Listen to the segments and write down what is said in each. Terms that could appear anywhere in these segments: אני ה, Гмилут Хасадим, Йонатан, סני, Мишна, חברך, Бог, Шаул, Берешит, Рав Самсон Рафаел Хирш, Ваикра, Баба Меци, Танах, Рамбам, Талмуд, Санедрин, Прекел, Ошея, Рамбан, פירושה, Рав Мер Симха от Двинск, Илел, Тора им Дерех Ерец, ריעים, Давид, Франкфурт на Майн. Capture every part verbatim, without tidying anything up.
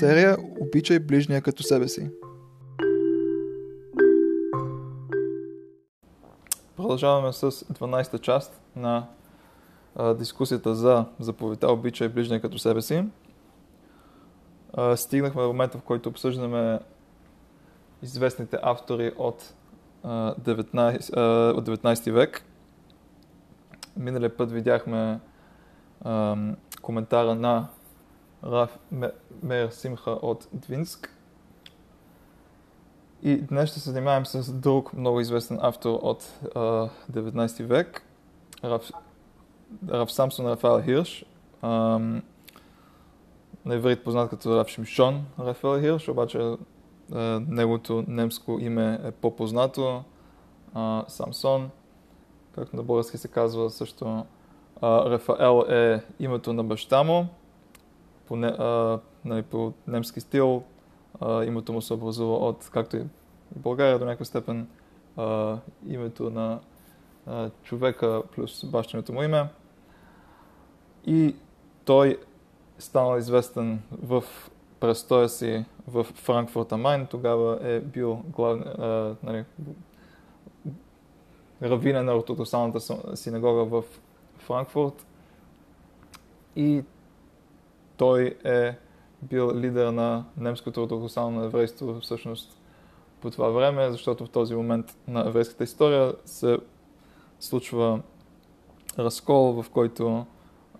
серия "Обичай ближния като себе си". Продължаваме с дванадесета част на а, дискусията за заповедта "Обичай ближния като себе си". А, стигнахме до момента, в който обсъждаме известните автори от, а, деветнадесети, а, от деветнадесети век. Миналия път видяхме а, коментара на Рав Мер Симха от Двинск. И днес ще се занимаем с друг много известен автор от а, деветнадесети век, Рав, Рав Самсон Рафаел Хирш, а, на еврит познат като Рав Шимшон Рафаел Хирш, обаче а, неговото немско име е по-познато, а, Самсон, както на български се казва също. а, Рафаел е името на баща му, по, не, а, нали, по немски стил. Uh, името му се образува от, както и в България до някаква степен, uh, името на uh, човека плюс бащиното му име. И той станал известен в престоя си в Франкфурт на Майн. Тогава е бил главен uh, нали, равина на ортодоксалната синагога в Франкфурт. И той е бил лидер на немското ортодоксално еврейство всъщност по това време, защото в този момент на еврейската история се случва разкол, в който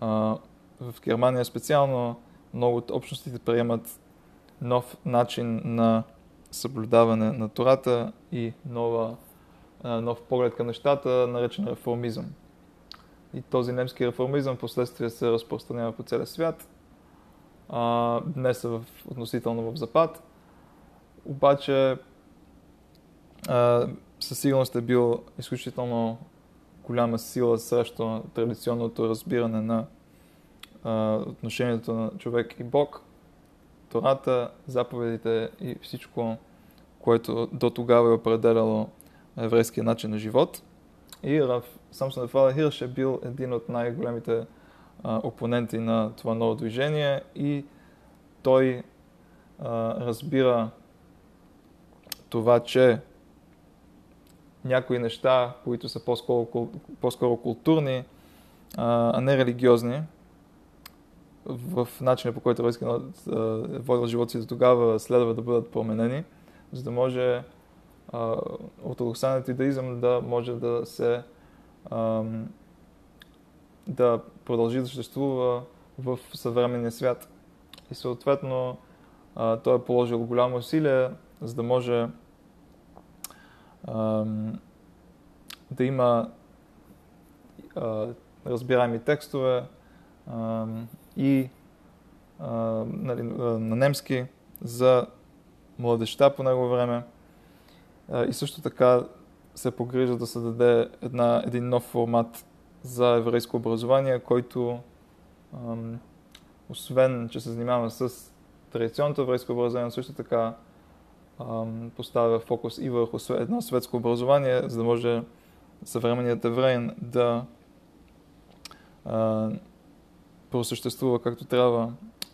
а, в Германия специално много от общностите приемат нов начин на съблюдаване на Тората и нова, а, нов поглед към нещата, наречен реформизъм. И този немски реформизъм впоследствие се разпространява по целия свят. Uh, днес е в, относително в запад, обаче uh, със сигурност е бил изключително голяма сила срещу традиционното разбиране на uh, отношението на човек и Бог, Тората, заповедите и всичко, което до тогава е определяло еврейския начин на живот. И Рав Самсон Рафаел Хирш е бил един от най-големите опоненти на това ново движение и той а, разбира това, че някои неща, които са по-скоро, по-скоро културни, а, а не религиозни, в начина, по който еврейския народ е водил живота си до тогава, следва да бъдат променени, за да може ортодоксалният юдаизъм да може да се а, да продължи да съществува в съвременния свят. И съответно а, той е положил голямо усилие, за да може а, да има а, разбираеми текстове а, и а, нали, на немски за младежта по него време. А, и също така се погрижа да се даде една, един нов формат за еврейско образование, който ам, освен, че се занимава с традиционното еврейско образование, също така ам, поставя фокус и върху едно светско образование, за да може съвременният евреин да а, просъществува както трябва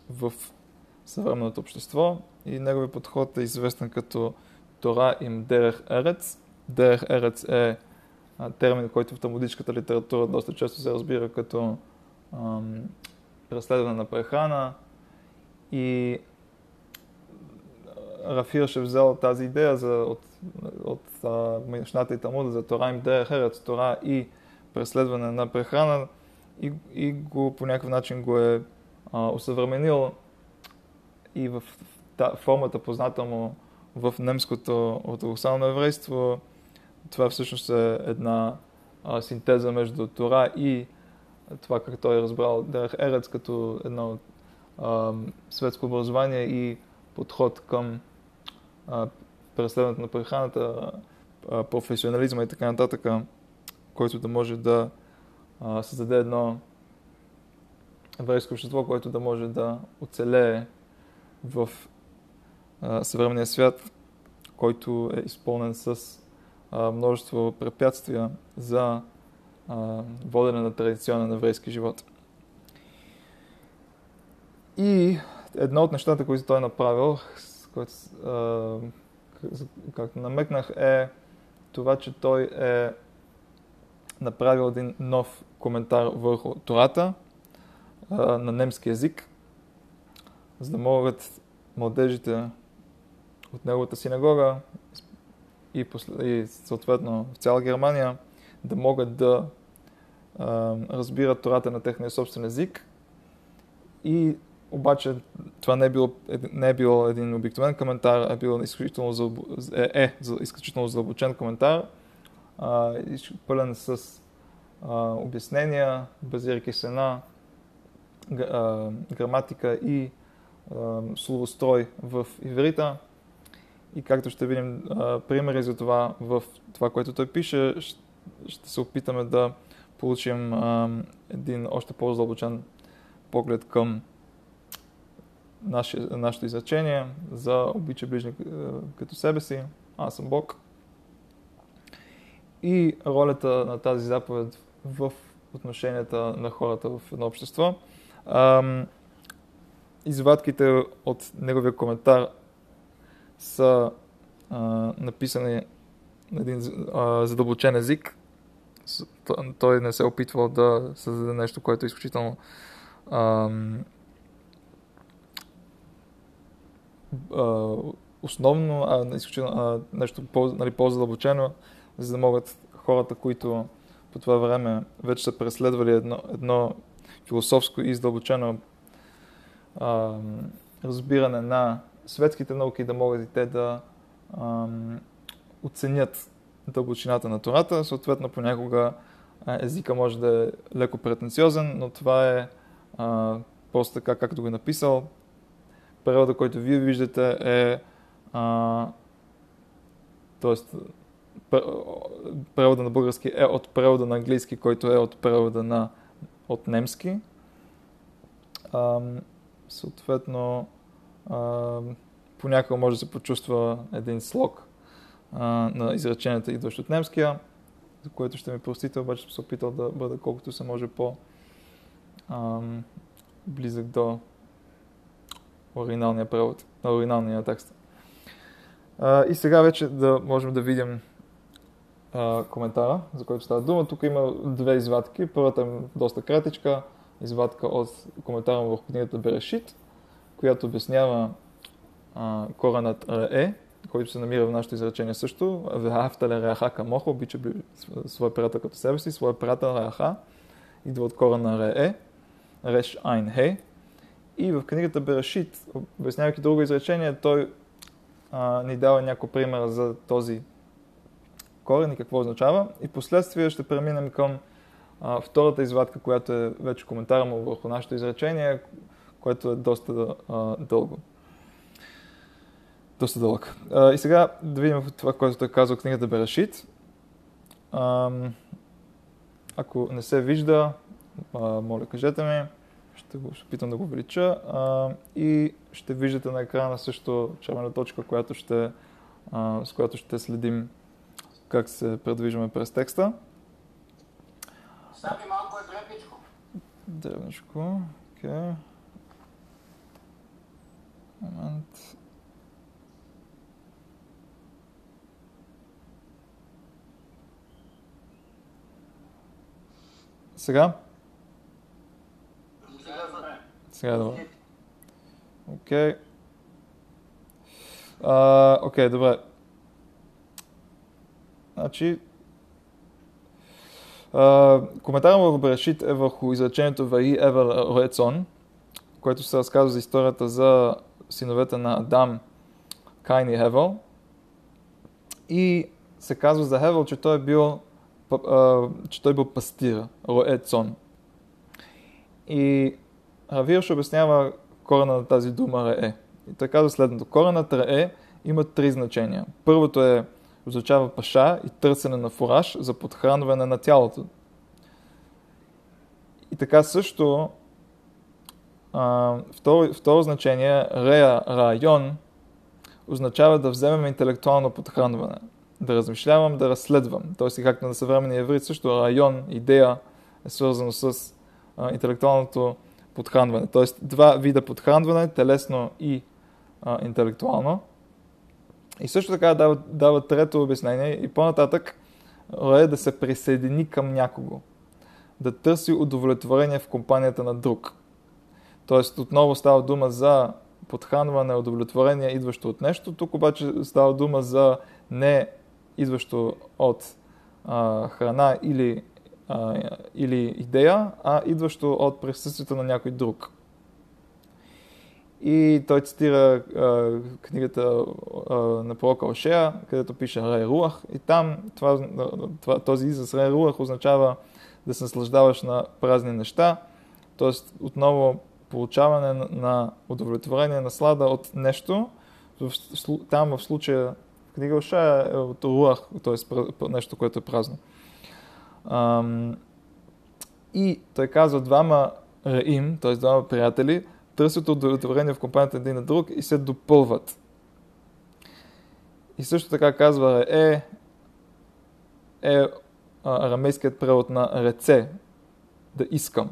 в съвременното общество. И неговият подход е известен като Тора им Дерех Ерец. Дерех Ерец е термин, който в талмудическата литература доста често се разбира като ам, преследване на прехрана, и Рав Хирш е взел тази идея за, от, от а, Мишната и Талмуда за Тора им Дерех Ерец, Тора и преследване на прехрана, и, и го по някакъв начин го е а, осъвременил и в та, формата, позната му в немското ортодоксално еврейство. Това всъщност е една а, синтеза между Тора и това, как той е разбрал Дерех Ерец като едно а, светско образование и подход към а, преследването на прехраната, а, професионализма и така нататък, който да може да а, създаде едно еврейско общество, което да може да оцелее в а, съвременния свят, който е изпълнен с множество препятствия за а, водене на традиционен еврейски живот. И едно от нещата, които той е направил, което, а, както намекнах, е това, че той е направил един нов коментар върху Тората а, на немски език, за да могат младежите от неговата синагога и, после, и съответно в цяла Германия да могат да а, разбират Тората на техния собствен език. И обаче това не е било, не е било един обикновен коментар, е било изключително, е, е, изключително задълбочен коментар, а, пълен с а, обяснения, базирайки се на а, граматика и а, словострой в иврита. И както ще видим а, примери за това в това, което той пише, ще, ще се опитаме да получим а, един още по-задълбочен поглед към наше, нашето изречение за обича ближния като себе си, аз съм Бог. И ролята на тази заповед в отношенията на хората в едно общество. А, извадките от неговия коментар са а, написани на един а, задълбочен език. Той не се опитвал да създаде нещо, което е изключително а, а, основно, а, а нещо по, нали, по-задълбочено, за да могат хората, които по това време вече са преследвали едно, едно философско и задълбочено а, разбиране на светските науки, да могат и те да ам, оценят дълбочината на Тората. Съответно, понякога езика може да е леко претенциозен, но това е а, просто така, както го е написал. Превода, който вие виждате е... А, тоест, превода на български е от превода на английски, който е от превода на от немски. Ам, съответно... Uh, понякога може да се почувства един слог uh, на изреченията, идващ от немския, за което ще ми простите, обаче съм се опитал да бъда колкото се може по-близък uh, до оригиналния превод, на оригиналния текст. Uh, и сега вече да можем да видим uh, коментара, за който става дума. Тук има две извадки. Първата е доста кратичка, извадка от коментара върху книгата Берешит, която обяснява а, коренът Ре, който се намира в нашето изречение също. Вехафтале Реаха камохо, обича своя приятел като себе си, своя приятел Реаха, идва от корена Ре, Реш Айн Хей. И в книгата Берешит, обяснявайки друго изречение, той а, ни дава някои примера за този корен и какво означава. И последствие ще преминем към а, втората извадка, която е вече коментара му върху нашето изречение, което е доста а, дълго. Доста дълъг. А, и сега да видим това, което той казва в книгата Берешит. А, ако не се вижда, а, моля кажете ми, ще го ще питам да го увелича. А, и ще виждате на екрана също червена точка, която ще, а, с която ще следим как се предвижваме през текста. Сами малко е дребничко. Дребничко, окей. Okay. Момент. Сега? Сега, добре. Окей. А, окей, добре. Значи... Коментарът му Берешит е върху изречението Ваи Евер Роецон, което се разказва за историята за синовете на Адам, Кайн и Хевел. И се казва за Хевел, че той е бил, че той бил пастир, рое цон. И Рав Хирш обяснява корена на тази дума рее. И той казва следното. Коренът рее има три значения. Първото е, означава паша и търсене на фураж за подхранване на тялото. И така също Uh, второ, второ значение, рея, район, означава да вземем интелектуално подхранване, да размишлявам, да разследвам. Тоест, както на съвременния еврит, също район, идея е свързано с uh, интелектуалното подхранване. Тоест два вида подхранване, телесно и а, интелектуално. И също така дава, дава трето обяснение и по-нататък е да се присъедини към някого. Да търси удовлетворение в компанията на друг. Тоест отново става дума за подхранване, удовлетворение, идващо от нещо. Тук обаче става дума за не идващо от а, храна или, а, или идея, а идващо от присъствието на някой друг. И той цитира а, книгата а, на пророка Ошея, където пише Рай Руах. И там това, това, този израз Рай Руах означава да се наслаждаваш на празни неща. Тоест отново получаване на удовлетворение, наслада от нещо. Там в случая книга Ошея е от Руах, т.е. нещо, което е празно. И той казва двама Риим, т.е. двама приятели, търсят удовлетворение в компанията един на друг и се допълват. И също така казва е, е арамейският превод на реце, да искам,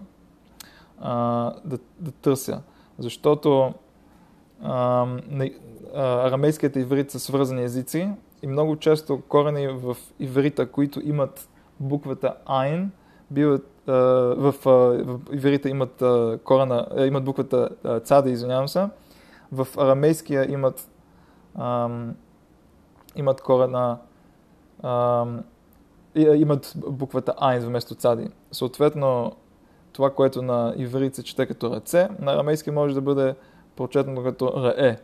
а, да, да търся. Защото а, арамейският и иврит са свързани езици и много често корени в иврита, които имат буквата Айн, биват в, в иврита имат корена, имат буквата цада, извинявам се. В арамейския имат ам, имат корена ам, имат буквата Айн вместо цади. Съответно, това, което на иврит се чете като ръце, на арамейски може да бъде прочетено като рее.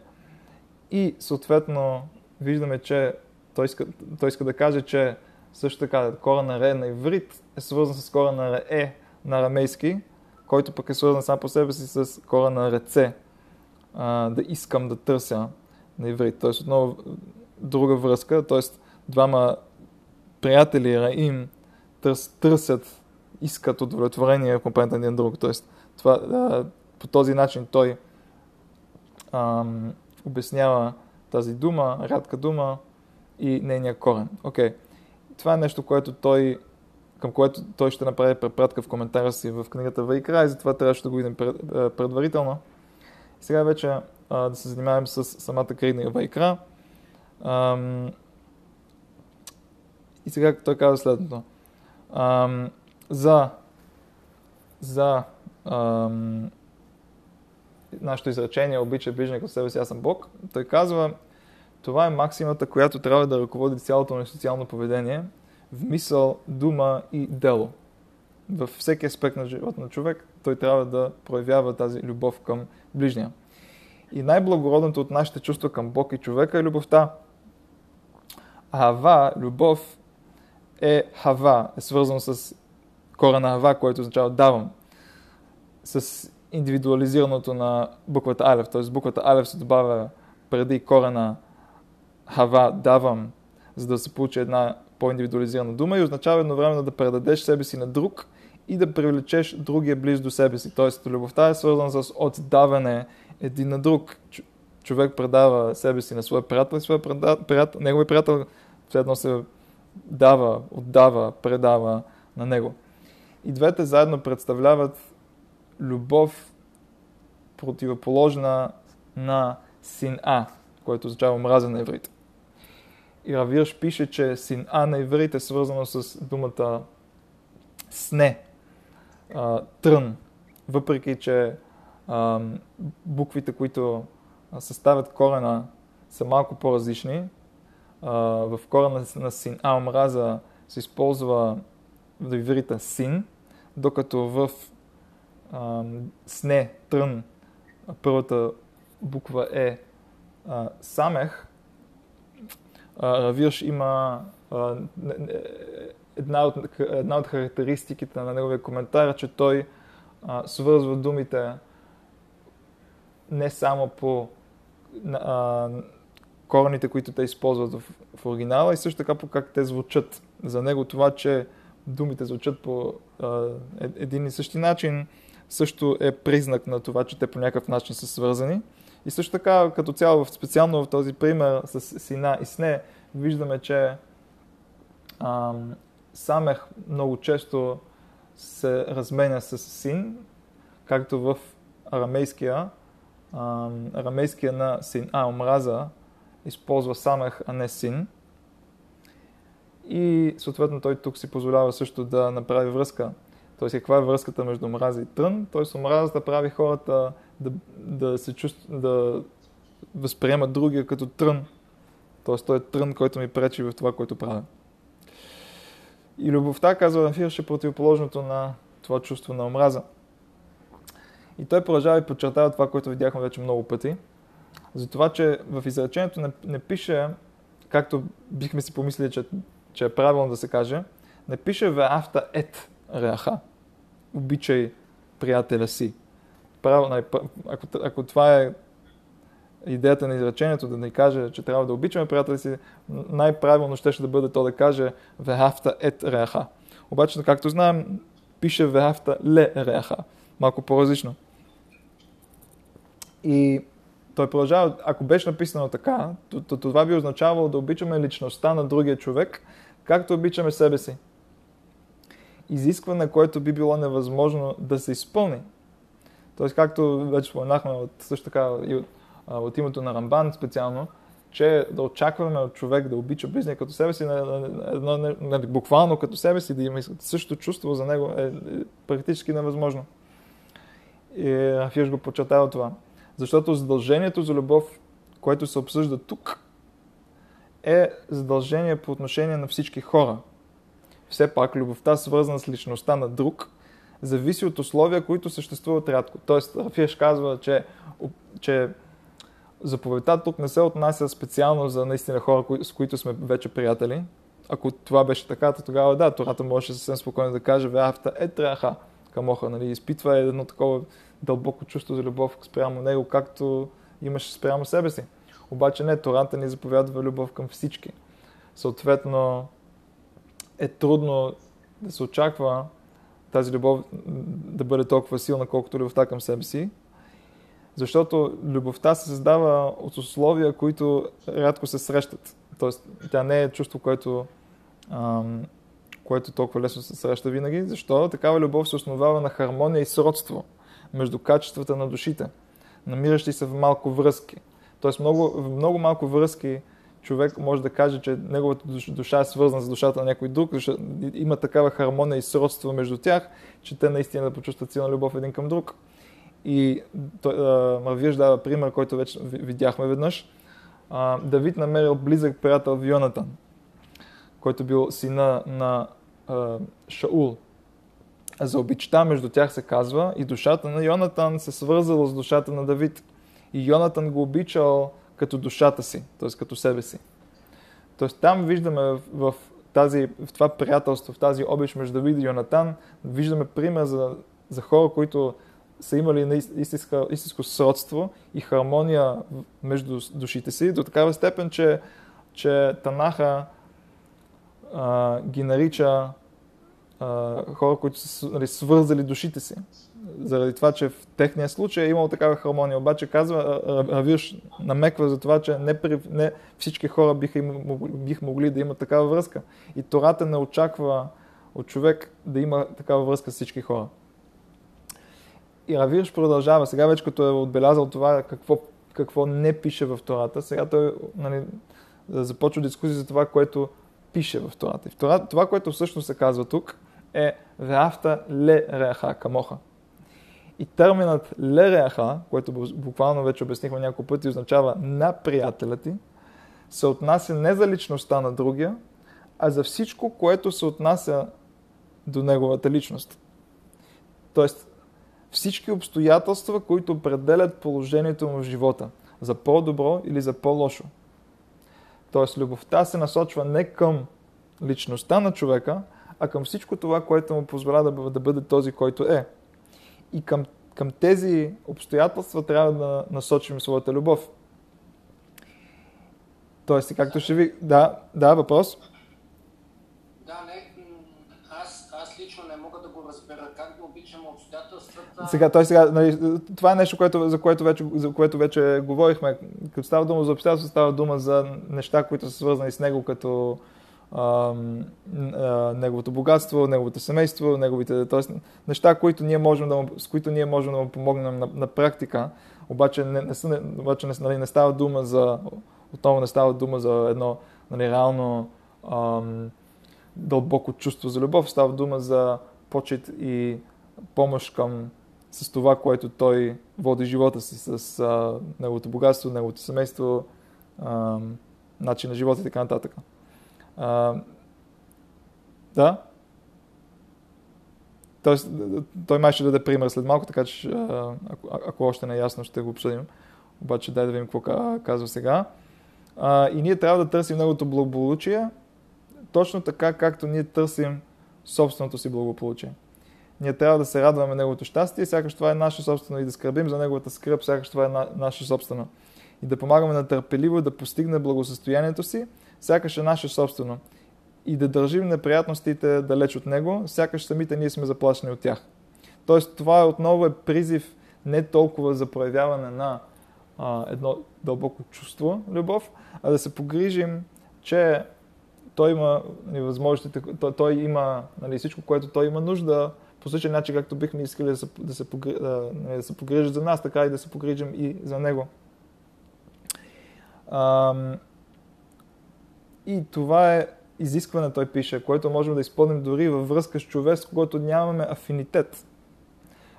И съответно виждаме, че той иска, той иска да каже, че също така, корена ре на иврит е свързан с корена ре на арамейски, който пък е свързан сам по себе си с корена реце, а, да искам да търся на иврит. Тоест отново друга връзка, тоест двама приятели раим търс, търсят, искат удовлетворение в компанията на един друг. Тоест това, а, по този начин той а, обяснява тази дума, рядка дума и нейния корен. Окей. Okay. Това е нещо, което той, към което той ще направи препратка в коментара си в книгата Ваикра и затова трябваше да го видим предварително. И сега вече а, да се занимаваме с самата книга Ваикра. Ам... И сега той казва следното. Ам... За, за ам... нашето изречение обича ближния към себе си, аз съм Бог, той казва: това е максимата, която трябва да ръководи цялото ни социално поведение в мисъл, дума и дело. Във всеки аспект на живота на човек той трябва да проявява тази любов към ближния. И най-благородното от нашите чувства към Бог и човека е любовта. Ава, любов, е хава, е свързано с корена хава, което означава давам. С индивидуализираното на буквата алев, т.е. буквата алев се добавя преди корена хава, давам, за да се получи една по-индивидуализирана дума и означава едновременно да предадеш себе си на друг и да привлечеш другия ближ до себе си. Тоест, любовта е свързана с отдаване един на друг. Човек предава себе си на своя приятел и своя приятел, негови приятел следно се дава, отдава, предава на него. И двете заедно представляват любов, противоположна на син-а, което означава омраза на еврите. И Рав Хирш пише, че син-а на еврите е свързано с думата сне, а, трън, въпреки че а, буквите, които съставят корена, са малко по-различни. А, в корена на син-а омраза се използва в еврите син, докато в а, сне, трън, първата буква е а, самех. Рав Хирш има а, една, от, една от характеристиките на неговия коментар, че той а, свързва думите не само по а, корените, които те използват в, в оригинала, и също така по как те звучат. За него това, че думите звучат по а, един и същи начин, също е признак на това, че те по някакъв начин са свързани. И също така, като цяло, специално в този пример с сина и сне, виждаме, че ам, самех много често се разменя с син, както в арамейския. Арамейския на син, а, омраза, използва самех, а не син. И съответно той тук си позволява също да направи връзка. Тоест, каква е връзката между омраза и трън? Тоест, омразата прави хората да, да се чувстват, да възприемат другия като трън. Тоест, той е трън, който ми пречи в това, което правя. И любовта, казва Рав Хирш, е противоположното на това чувство на омраза. И той продължава и подчертава това, което видяхме вече много пъти. Затова, че в изречението не, не пише, както бихме си помислили, че, че е правилно да се каже, не пише веафта ет реаха. Обичай приятеля си. Правилно, ако, ако това е идеята на изречението, да ни каже, че трябва да обичаме приятеля си, най-правилно ще, ще да бъде то да каже веафта ет реаха. Обаче, както знаем, пише веафта ле реаха. Малко по-различно. И той продължава, ако беше написано така, то, то това би означавало да обичаме личността на другия човек, както обичаме себе си. Изискване, което би било невъзможно да се изпълни. Тоест, както вече споменахме от, също така и от, от името на Рамбан специално, че да очакваме от човек да обича ближния като себе си, буквално като себе си, да има същото чувство за него е практически невъзможно. И Рав Хирш го подчертава това. Защото задължението за любов, което се обсъжда тук, е задължение по отношение на всички хора. Все пак, любовта, свързана с личността на друг, зависи от условия, които съществуват рядко. Тоест, Рав Хирш казва, че, че заповедта тук не се отнася специално за наистина хора, с които сме вече приятели. Ако това беше така, то тогава да, Тората можеше съвсем спокойно да каже веафта ет реаха. Камоха, нали, изпитва едно такова дълбоко чувство за любов спрямо него, както имаш спрямо себе си. Обаче не, Тората ни заповядва любов към всички. Съответно е трудно да се очаква тази любов да бъде толкова силна, колкото любовта към себе си, защото любовта се създава от условия, които рядко се срещат. Тоест, тя не е чувство, което... Ам, което толкова лесно се среща винаги. Защо? Такава любов се основава на хармония и сродство между качествата на душите, намиращи се в малко връзки. Тоест много, в много малко връзки човек може да каже, че неговата душа е свързана с душата на някой друг, защото има такава хармония и сродство между тях, че те наистина да почувстват силна любов един към друг. И Рав Хирш дава пример, който вече видяхме веднъж. Давид намерил близък приятел в Йонатан, който бил сина на Шаул. За обичта между тях се казва и душата на Йонатан се свързала с душата на Давид. И Йонатан го обичал като душата си, т.е. като себе си. Т.е. там виждаме в, в, тази, в това приятелство, в тази обич между Давид и Йонатан, виждаме пример за, за хора, които са имали истинско, истинско сродство и хармония между душите си, до такава степен, че, че Танаха Uh, ги нарича uh, хора, които са, нали, свързали душите си. Заради това, че в техния случай е имало такава хармония. Обаче казва, Рав Хирш намеква за това, че не, при, не всички хора биха, им, биха могли да имат такава връзка. И Тората не очаква от човек да има такава връзка с всички хора. И Рав Хирш продължава. Сега вече като е отбелязал това какво, какво не пише в Тората, сега той, нали, започва дискусия за това, което пише в Тората. И в Тората, това, което всъщност се казва тук, е веафта ле реаха, камоха. И терминът ле реаха, което буквално вече обяснихме няколко пъти, означава на приятеля ти, се отнася не за личността на другия, а за всичко, което се отнася до неговата личност. Тоест, всички обстоятелства, които определят положението му в живота, за по-добро или за по-лошо. Тоест, любовта се насочва не към личността на човека, а към всичко това, което му позволява да, да бъде този, който е. И към, към тези обстоятелства трябва да насочим своята любов. Тоест, както ще ви... Да, да, въпрос? Да, не, аз, аз лично не мога да го разбера. Как да обичам обстоятелствата... Сега, той сега, нали, това е нещо, което, за, което вече, за което вече говорихме. Като става дума за обстоятелства, става дума за неща, които са свързани с него като а, а, неговото богатство, неговото семейство, неговите, т.е. неща, които ние можем да му, с които ние можем да му помогнем на, на практика, обаче не, не, са, обаче не, нали, не става дума за, отново не става дума за едно нали, реално ам, дълбоко чувство за любов, става дума за почет и помощ към с това, което той води живота си, с а, неговото богатство, неговото семейство, а, начин на живота и така нататък. А, да? Той, той май ще даде пример след малко, така че а, ако, ако още не е ясно, ще го обсъдим. Обаче дай да видим какво казва сега. А, и ние трябва да търсим неговото благополучие, точно така, както ние търсим собственото си благополучие. Ние трябва да се радваме неговото щастие, сякаш това е наше собствено, и да скърбим за неговата скръб, сякаш това е на, наше собствено. И да помагаме нетърпеливо да постигне благосъстоянието си, сякаш е наше собствено. И да държим неприятностите далеч от него, сякаш самите ние сме заплашени от тях. Тоест това отново е призив не толкова за проявяване на а, едно дълбоко чувство, любов, а да се погрижим, че той има възможностите, той, той има нали, всичко, което той има нужда, по същия начин, както бихме искали да се, да, се погри... да, да се погрижат за нас, така и да се погрижим и за него. Ам... И това е изискване, той пише, което можем да изпълним дори във връзка с човек, с когото нямаме афинитет.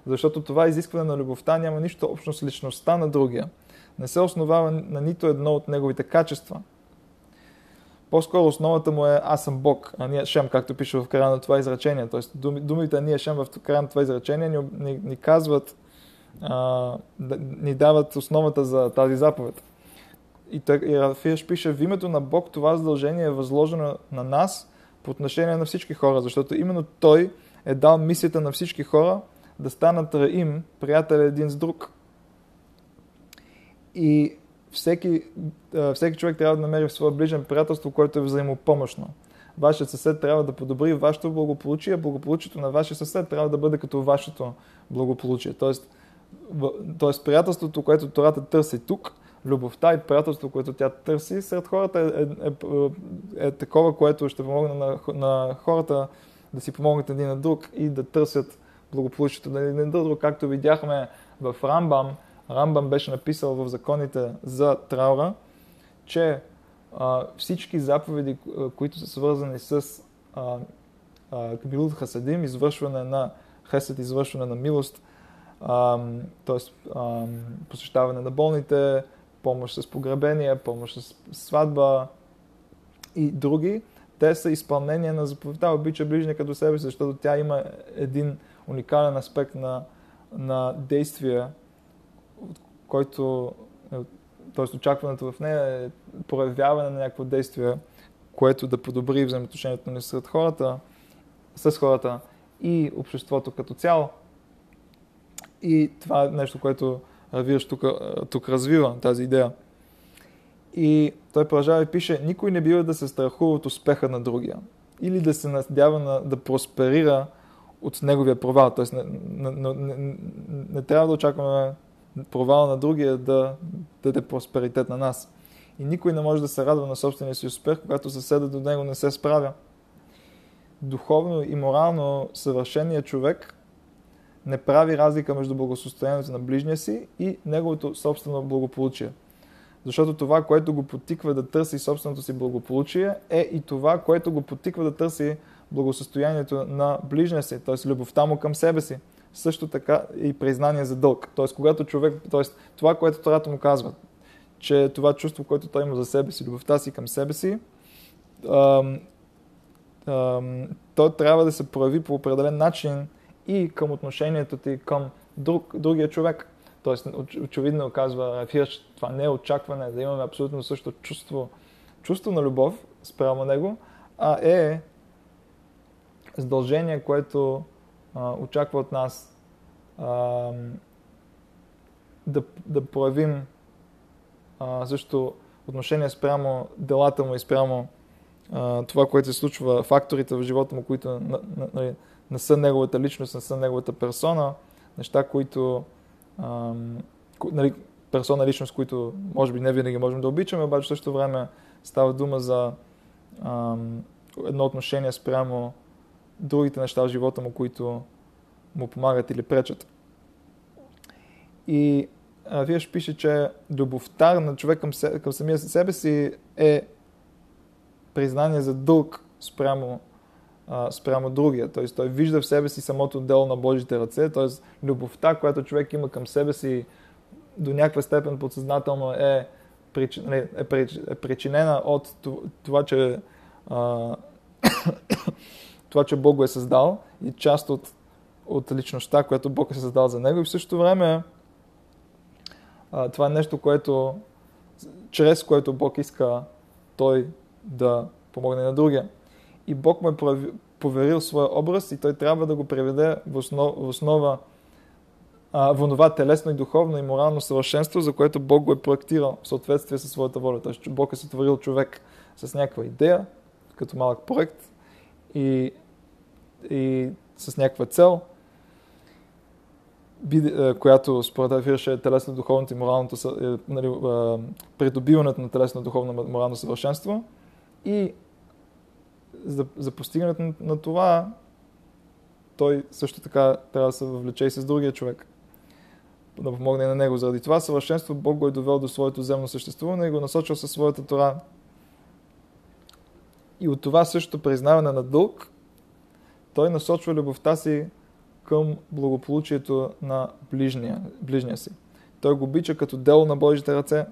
Защото това изискване на любовта няма нищо общо с личността на другия. Не се основава на нито едно от неговите качества. По-скоро основата му е аз съм Бог, а ние Шем, както пише в края на това изречение. Тоест думите а ние Шем в края на това изречение ни, ни, ни казват, а, ни дават основата за тази заповед. И, и Рав Хирш пише, в името на Бог това задължение е възложено на нас по отношение на всички хора, защото именно Той е дал мисията на всички хора да станат риим, приятели един с друг. И Всеки, всеки човек трябва да намери в своя ближен приятелство, което е взаимопомощно. Вашият съсед трябва да подобри вашето благополучие, благополучието на вашия съсед трябва да бъде като вашето благополучие. Тоест, тоест приятелството, което Тората търси тук, любовта и приятелството, което тя търси сред хората е, е, е, е такова, което ще помогне на, на хората да си помогнат един на друг и да търсят благополучието на един на друг, както видяхме в Рамбам. Рамбам беше написал в законите за траура, че а, всички заповеди, които са свързани с а, а, Гмилут Хасадим, извършване на хесед, извършване на милост, т.е. посещаване на болните, помощ с погребение, помощ с сватба и други, те са изпълнение на заповедта обича ближника до себе си, защото тя има един уникален аспект на, на действия, който, т.е. очакването в нея е проявяване на някакво действие, което да подобри взаимоотношението ни сред хората, с хората и обществото като цяло. И това е нещо, което Равирш тук, тук развива, тази идея. И той продължава и пише, никой не бива да се страхува от успеха на другия или да се надява на, да просперира от неговия провал. Т.е. не, не, не, не, не трябва да очакваме провал на другия да даде просперитет на нас. И никой не може да се радва на собствения си успех, когато съседът до него не се справя. Духовно и морално съвършеният човек не прави разлика между благосостоянието на ближния си и неговото собствено благополучие. Защото това, което го потиква да търси собственото си благополучие, е и това, което го потиква да търси благосостоянието на ближния си, т.е. любовта му към себе си. Също така и признание за дълг. Тоест, когато човек, тоест, това, което Тората му казва, че това чувство, което той има за себе си, любовта си към себе си, ам, ам, то трябва да се прояви по определен начин и към отношението ти към друг, другия човек. Тоест, очевидно казва Рав Хирш, това не е очакване да имаме абсолютно също чувство, чувство на любов спрямо него, а е задължение, което очаква от нас а, да, да проявим а, също отношение спрямо делата му и спрямо а, това, което се случва, факторите в живота му, които на, на, на, не са неговата личност, не са неговата персона, неща, които а, ко, нали, персона, личност, които може би не винаги можем да обичаме, обаче в същото време става дума за а, едно отношение спрямо другите неща в живота му, които му помагат или пречат. И Хирш пише, че любовта на човек към, се, към самия себе си е признание за дълг спрямо, а, спрямо другия. Т.е. той вижда в себе си самото дело на Божите ръце. Т.е. любовта, която човек има към себе си, до някаква степен подсъзнателно е, причин, е, е, е причинена от това, че, а, това, че Бог го е създал и част от, от личността, която Бог е създал за него. И в същото време а, това е нещо, което, чрез което Бог иска той да помогне на другия. И Бог му е поверил своя образ и той трябва да го преведе в основа, в основа а, в онова телесно и духовно и морално съвършенство, за което Бог го е проектирал в съответствие със своята воля. Тоест, Бог е сътворил човек с някаква идея, като малък проект и, и с някаква цел, която според Хирш е телесно-духовното и моралното, нали, придобиването на телесно-духовно и морално съвършенство. И за, за постигането на, на това, той също така трябва да се въвлече и с другия човек, да помогне на него. Заради това съвършенство Бог го е довел до своето земно съществуване и го насочил със своята Тора. И от това също признаване на дълг, той насочва любовта си към благополучието на ближния, ближния си. Той го обича като дело на Божите ръце,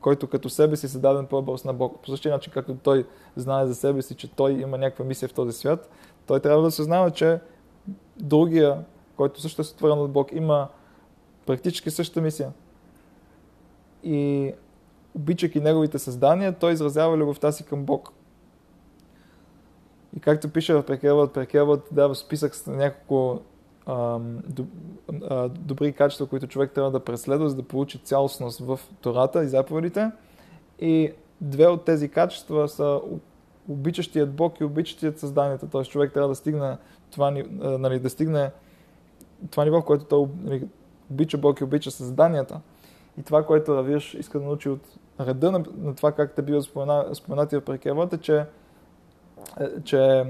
който като себе си се даден по образ на Бог. По същия начин, както той знае за себе си, че той има някаква мисия в този свят, той трябва да съзнава, че другия, който също е сътворен от Бог, има практически същата мисия. И обичайки неговите създания, той изразява любовта си към Бог. И както пише в Прекелът, Прекелът дава списък с няколко добри качества, които човек трябва да преследва, за да получи цялостност в Тората и заповедите. И две от тези качества са обичащият Бог и обичащият създанието. Т.е. човек трябва да стигне това, нали, да стигне това ниво, в което той обича Бог и обича създанията. И това, което Рав Хирш иска да научи от реда на, на това, как те бива споменати в Прекелът, е, че Че,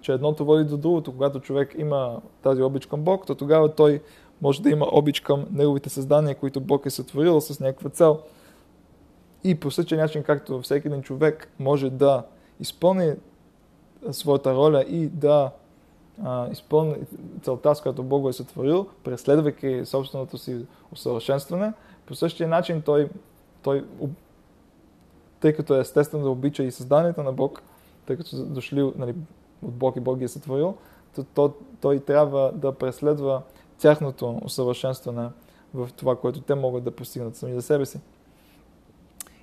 че едното води до другото. Когато човек има тази обич към Бог, то тогава той може да има обич към неговите създания, които Бог е сътворил с някаква цел. И по същия начин, както всеки един човек може да изпълни своята роля и да а, изпълни целта, с която Бог е сътворил, преследвайки собственото си усъвършенстване, по същия начин той, той тъй като е естествено да обича и създанията на Бог, тъй като са дошли, нали, от Бог и Бог ги е сътворил, то, то той трябва да преследва тяхното усъвършенстване в това, което те могат да постигнат сами за себе си.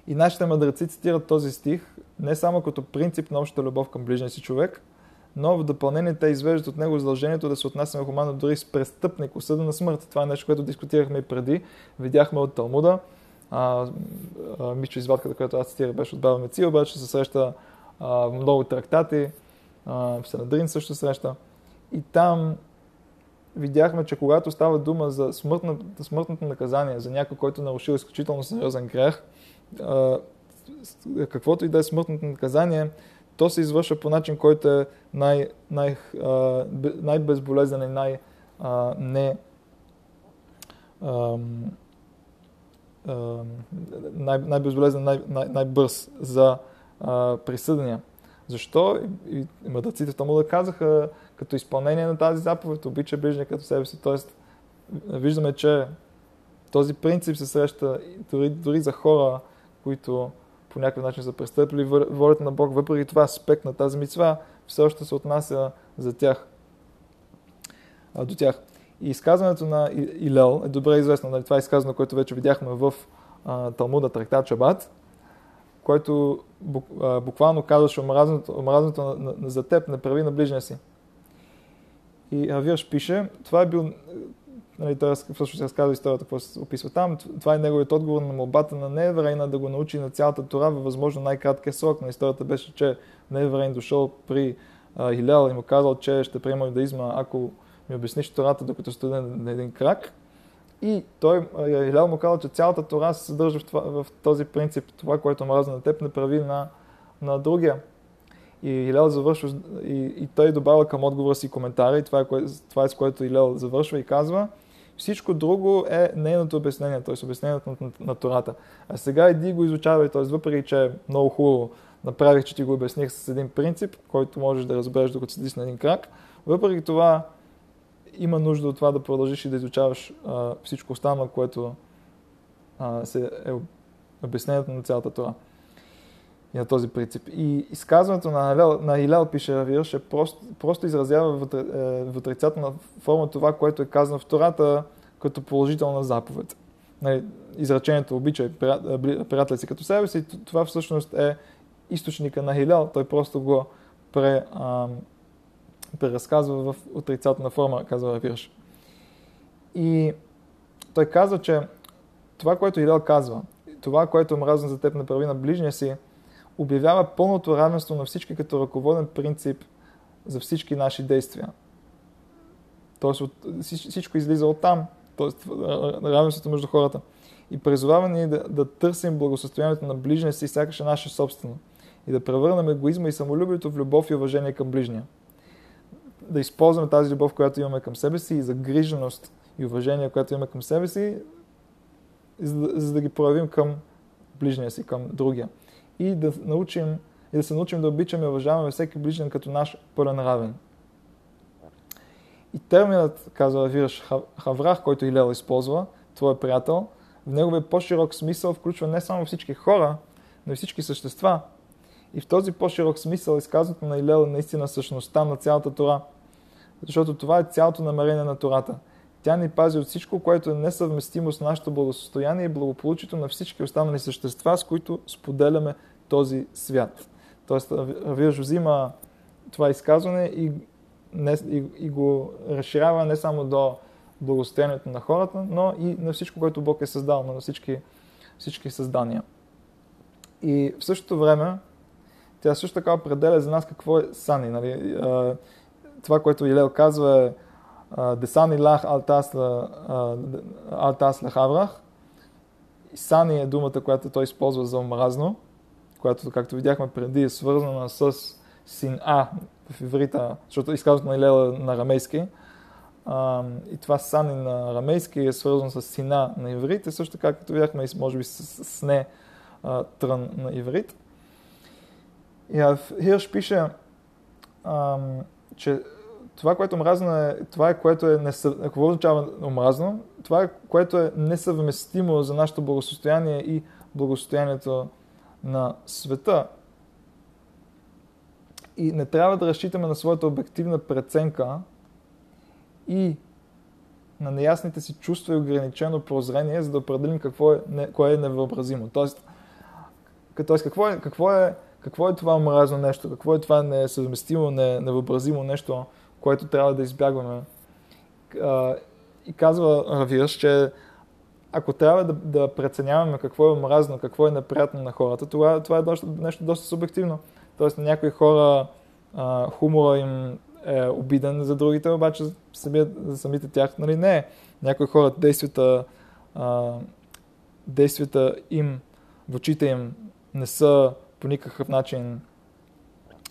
И нашите мъдреци цитират този стих не само като принцип на общата любов към ближния си човек, но в допълнение те извеждат от него задължението да се отнасяме хуманно дори с престъпник, осъден на смърт. Това е нещо, което дискутирахме и преди. Видяхме от Талмуда. Мичо извадката, която аз цитирах, беше от Баба Меци, обаче се среща в много трактати, в Санедрин също среща. И там видяхме, че когато става дума за смъртно, смъртното наказание, за някой, който нарушил изключително сериозен грех, каквото и да е смъртното наказание, то се извършва по начин, който е най, най, най-безболезнен и най- не... най-безболезнен, най- най-бърз за присъдения. Защо? И мъдреците в Талмуда казаха, като изпълнение на тази заповед, обича ближния като себе си. Тоест, виждаме, че този принцип се среща дори, дори за хора, които по някакъв начин са престъпили волята на Бог. Въпреки това, аспект на тази мицва все още се отнася за тях, до тях. И изказването на Илел е добре известно. Нали? Това е изказване, което вече видяхме в а, Талмуда, трактат Шабат, който буквално казваше омразното за теб не прави на ближния си. И Рав Хирш пише, това е бил, нали, той всъщност разказва историята, какво се описва там, това е неговият отговор на молбата на нееврейна да го научи на цялата Тора във възможно най-краткия срок. На историята беше, че нееврейн дошъл при а, Илел и му казал, че ще приема юдаизма, ако ми обясниш Тората, докато стоя на един крак. И той, Илел му казал, че цялата Тора се съдържа в, това, в този принцип, това, което омразва на теб, не прави на, на другия. И Илел завършва, и, и той добавя към отговора си коментари, това е, това е с което Илел завършва и казва, всичко друго е нейното обяснение, т.е. обяснението на, на, на Тората. А сега иди го изучавай, т.е. въпреки, че е много хубаво, направих, че ти го обясних с един принцип, който можеш да разбереш докато седиш на един крак, въпреки това има нужда от това да продължиш и да изучаваш а, всичко останало, което а, се е обяснението на цялата Тора. И на този принцип. И изказването на Илел, на Илел пише Рав Хирш, просто, просто изразява вътре, е, в отрицателна форма това, което е казано в Тората като положителна заповед. Нали, изречението обичай приятеля си като себе си, това всъщност е източника на Илел, той просто го пре, а, преразказва в отрицателна форма, казва Рав Хирш. И той казва, че това, което Илел казва, това, което е мразно за теб направи на ближния си, обявява пълното равенство на всички като ръководен принцип за всички наши действия. Тоест всичко излиза от там, тоест равенството между хората. И призовава ни да, да търсим благосъстоянието на ближния си, сякаш е наше собствено. И да превърнем егоизма и самолюбието в любов и уважение към ближния. Да използваме тази любов, която имаме към себе си, и загриженост и уважение, което имаме към себе си, за, за да ги проявим към ближния си, към другия. И да, научим, и да се научим да обичаме и уважаваме всеки ближен като наш пълен равен. И терминът, казва Хирш, хаврах, който Илел използва, твой приятел, в неговия по-широк смисъл включва не само всички хора, но и всички същества. И в този по-широк смисъл изказването на Илел е наистина същността на цялата Тора, защото това е цялото намерение на Тората. Тя ни пази от всичко, което е несъвместимо с нашето благосостояние и благополучието на всички останали същества, с които споделяме този свят. Тоест, Рав Хирш взима това изказване и, не, и, и го разширява не само до благосостоянието на хората, но и на всичко, което Бог е създал, на всички, всички създания. И в същото време, тя също така определя за нас какво е сани. Нали? Това, което Илел казва е Десани лах алтас лахаврах. Сани е думата, която той използва за омразно, която, както видяхме преди, е свързана с син'а в иврита, защото изказването на Илел на арамейски. И това сани на арамейски е свързано с сина на иврит, и също така, както видяхме, може би с сне трън на иврит. И Рав Хирш пише, че това, което мразно е, това е, което е несъв... какво означава омразно? Това е, което е несъвместимо за нашето благосостояние и благосостоянието на света. И не трябва да разчитаме на своята обективна преценка и на неясните си чувства и ограничено прозрение, за да определим какво е, не... кое е невъобразимо. Тоест, тоест какво е, какво е, какво е това омразно нещо? Какво е това несъвместимо, не... невъобразимо нещо, което трябва да избягваме. И казва Рав Хирш, че ако трябва да, да преценяваме какво е омразно, какво е неприятно на хората, тогава това е доста, нещо доста субективно. Тоест на някои хора а, хумора им е обиден, за другите обаче самия, за самите тях, нали, не е. Някои хора действията, а, действията им, в очите им не са по никакъв начин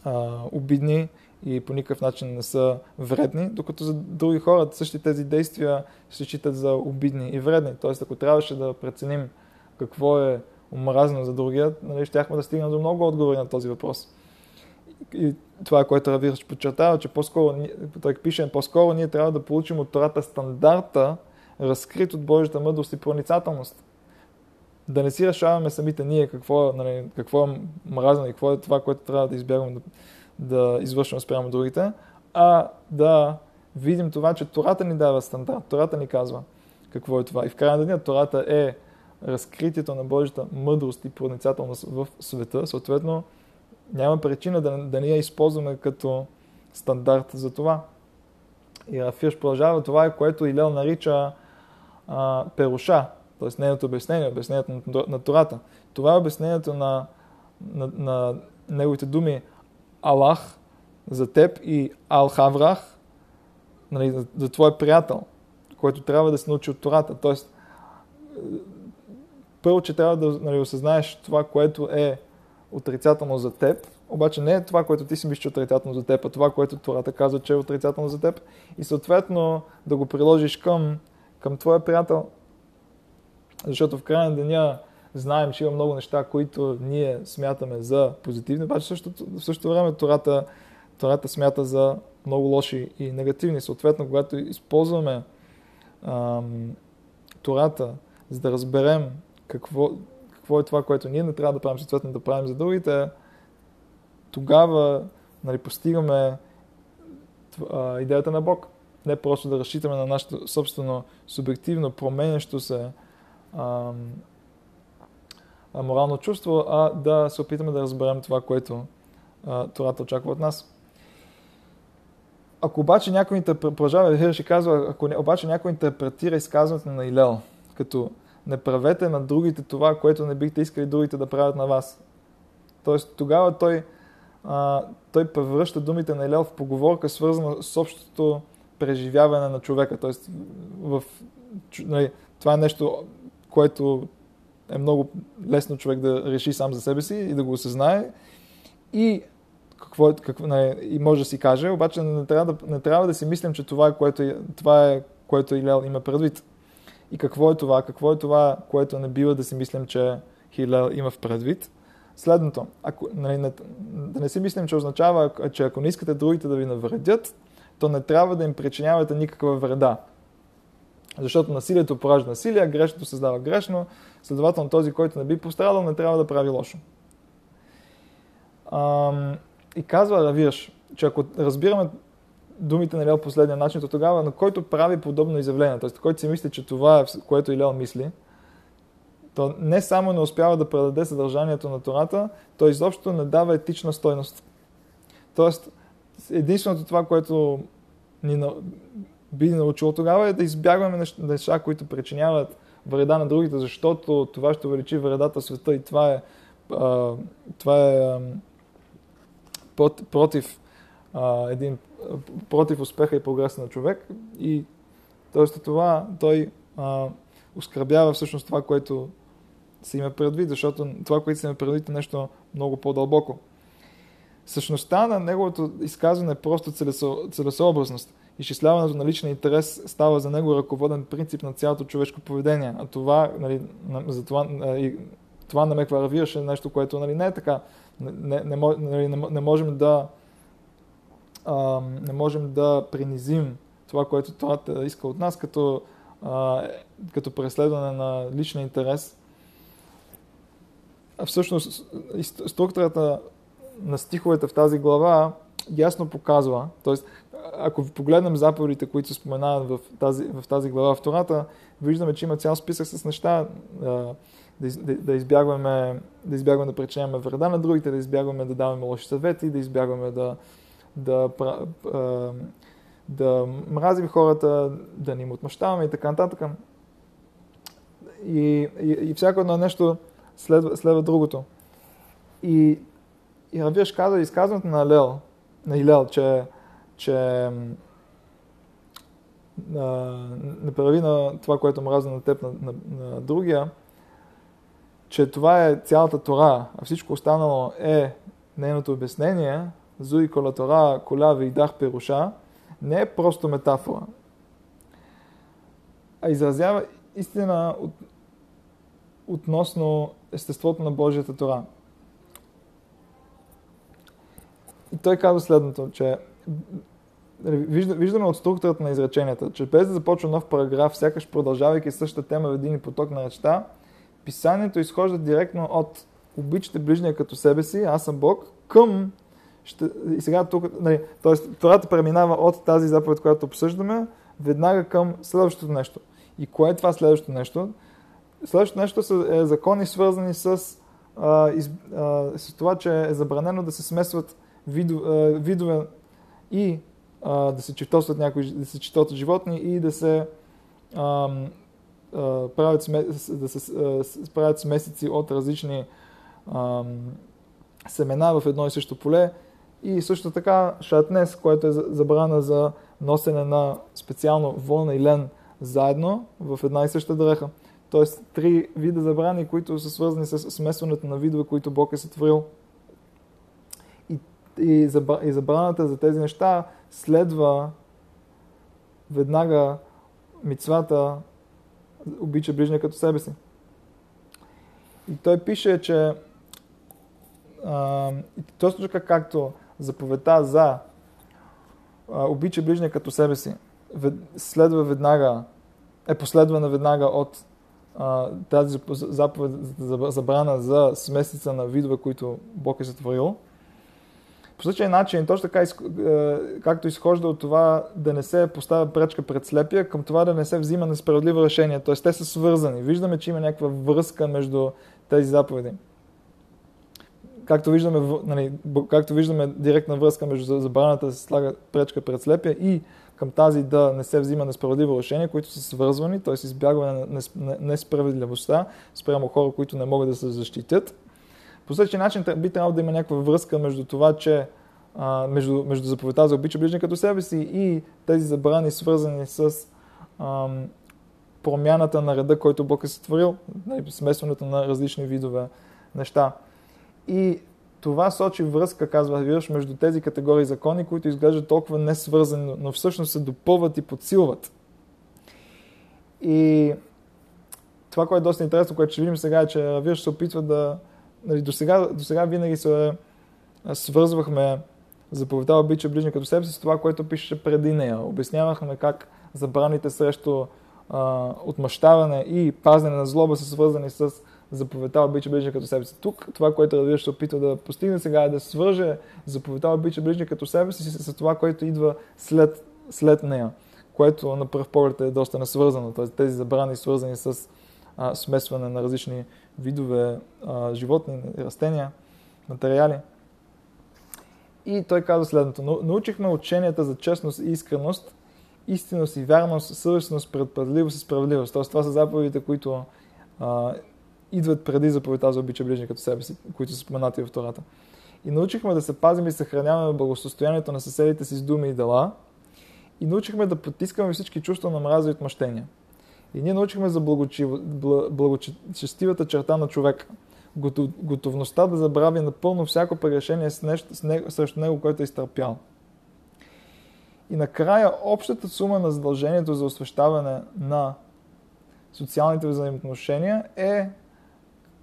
а, обидни и по никакъв начин не са вредни, докато за други хора същите тези действия се считат за обидни и вредни. Тоест, ако трябваше да преценим какво е омразно за другия, нали, щяхме да стигнем до много отговори на този въпрос. И това, което Рав Хирш подчертава, че по-скоро, той пише, по-скоро ние трябва да получим от Тората стандарта, разкрит от Божията мъдрост и проницателност. Да не си решаваме самите ние какво, нали, какво е мразно и какво е това, което трябва да избягваме да да извършваме спрямо другите, а да видим това, че Тората ни дава стандарт, Тората ни казва какво е това. И в края на деня Тората е разкритието на Божията мъдрост и проницателност в света, съответно няма причина да, да ни я използваме като стандарт за това. И Рав Хирш продължава, това е което Илел нарича а, перуша, т.е. нейното обяснение, обяснението на, на Тората. Това е обяснението на, на, на неговите думи Аллах за теб и Ал-Хаврах, нали, за, за твой приятел, който трябва да се научи от Тората. Тоест, първо, че трябва да, нали, осъзнаеш това, което е отрицателно за теб, обаче не е това, което ти си мислиш, че е отрицателно за теб, а това, което Тората казва, че е отрицателно за теб, и съответно да го приложиш към, към твоя приятел. Защото в края на деня знаем, че има много неща, които ние смятаме за позитивни, обаче в същото, в същото време Тората, Тората смята за много лоши и негативни. Съответно, когато използваме ам, Тората, за да разберем какво, какво е това, което ние не трябва да правим, съответно да правим за другите, тогава нали, постигаме а, идеята на Бог. Не просто да разчитаме на нашето собствено субективно променящо се а, а, морално чувство, а да се опитаме да разберем това, което а, Тората очаква от нас. Ако обаче някой продължава, Хирш казва, ако обаче някой интерпретира изказването на Илел, като не правете на другите това, което не бихте искали другите да правят на вас. Тоест тогава той, а, той превръща думите на Илел в поговорка, свързана с общото преживяване на човека. Тоест в, нали, това е нещо, което е много лесно човек да реши сам за себе си и да го осъзнае. И Какво, какво, не, и може да си каже, обаче не трябва да, не трябва да си мислим, че това е, което, това е, което Илел има предвид. И какво е това? Какво е това, което не бива да си мислим, че Илел има в предвид? Следното, ако, не, не, да не си мислим, че означава, че ако не искате другите да ви навредят, то не трябва да им причинявате никаква вреда. Защото насилието поражда насилие, грешното създава грешно, следователно този, който не би пострадал, не трябва да прави лошо. Ам... И казва Рав Хирш, че ако разбираме думите на Илел последния начин, то тогава на който прави подобно изявление, т.е. който си мисли, че това е което Илел мисли, то не само не успява да предаде съдържанието на Тората, то изобщо не дава етична стойност. Тоест, единственото това, което ни би научило тогава е да избягваме неща, които причиняват вреда на другите, защото това ще увеличи вредата в света и това е... Това е против, а, един, против успеха и прогреса на човек. И т.е. това той а, оскърбява всъщност това, което се има предвид, защото това, което се има предвид е нещо много по-дълбоко. Същността на неговото изказване е просто целесо, целесообразност. Изчисляването на личен интерес става за него ръководен принцип на цялото човешко поведение. А това, нали, за това, и, това намеква Рав Хирш, нещо, което нали, не е така. Не, не, не, не, можем да, а, не можем да принизим това, което Тората иска от нас, като, а, като преследване на личен интерес. А всъщност структурата на стиховете в тази глава ясно показва, т.е. ако погледнем заповедите, които споменават в тази, в тази глава в Тората, виждаме, че има цял списък с неща, а, да избягваме, да избягваме да причиняваме вреда на другите, да избягваме да даваме лоши съвети, да избягваме да, да, да, да мразим хората, да не им отмъщаваме и така нататък. И, и, и всяко едно нещо следва, следва другото. И, и Рав Хирш каза изказването на Илел, на Илел, че, че а, не прави на това, което мразва на теб, на, на, на другия, че това е цялата Тора, а всичко останало е нейното обяснение, зуи кола Тора, кола вейдах פירושה, не е просто метафора, а изразява истина от, относно естеството на Божията Тора. И той казва следното, че виждаме от структурата на изреченията, че без да започва нов параграф, сякаш продължавайки същата тема в един поток на речта, Писанието изхожда директно от обичате ближния като себе си, аз съм Бог, към... Ще... И сега тук... Нали, тоест, Тората преминава от тази заповед, която обсъждаме, веднага към следващото нещо. И кое е това следващото нещо? Следващото нещо са е закони, свързани с, а, из, а, с това, че е забранено да се смесват видо, а, видове и а, да се чифтосват някои, да се чифтосват животни и да се... А, правят смес, да се правят смесици от различни а, семена в едно и също поле и също така шатнес, което е забрана за носене на специално волна и лен заедно в една и съща дреха. Тоест три вида забрани, които са свързани с смесването на видове, които Бог е сътворил. и забраната за тези неща следва веднага мицвата обича ближния като себе си. И той пише, че а, точно така както заповедта за а, обича ближния като себе си вед, следва веднага, е последвана веднага от а, тази заповед, забрана за смесица на видове, които Бог е сътворил. По същия начин, точно така, както изхожда от това да не се поставя пречка пред слепия, към това да не се взима несправедливо решение. Т.е. те са свързани. Виждаме, че има някаква връзка между тези заповеди. Както виждаме, нали, както виждаме директна връзка между забраната да се слага пречка пред слепия и към тази да не се взима несправедливо решение, които са свързвани, т.е. избягване на несправедливостта спрямо хора, които не могат да се защитят. По същия начин би трябвало да има някаква връзка между това, че а, между, между заповедта за обича ближния като себе си и тези забрани, свързани с а, промяната на реда, който Бог е сътворил, смесването на различни видове неща. И това сочи връзка, казва Хирш, между тези категории закони, които изглеждат толкова несвързани, но всъщност се допълват и подсилват. И това, което е доста интересно, което ще видим сега, е, че Хирш се опитва да До сега, до сега винаги се свързвахме заповедта обича ближния като себе си с това, което пише преди нея. Обяснявахме как забраните срещу а, отмъщаване и пазене на злоба са свързани с заповедта обича ближния като себе си. Тук това, което Равир ще опитва да постигне сега, е да свърже заповедта обича ближния като себе си с това, което идва след, след нея, което на пръв поглед е доста несвързано. Т.е. тези забрани, свързани с а, смесване на различни видове а, животни, растения, материали. И той казва следното. Научихме ученията за честност и искреност, истинност и вярност, съвестност, предпазливост и справедливост. Тоест, това са заповедите, които а, идват преди заповедта за обича ближния като себе си, които са споменати в Тората. И научихме да се пазим и съхраняваме благосостоянието на съседите си с думи и дела. И научихме да потискаме всички чувства на мраза и отмъщения. И ние научихме за благочестивата черта на човека. Готовността да забрави напълно всяко прегрешение срещу него, което е изтърпял. И накрая общата сума на задължението за освещаване на социалните взаимоотношения е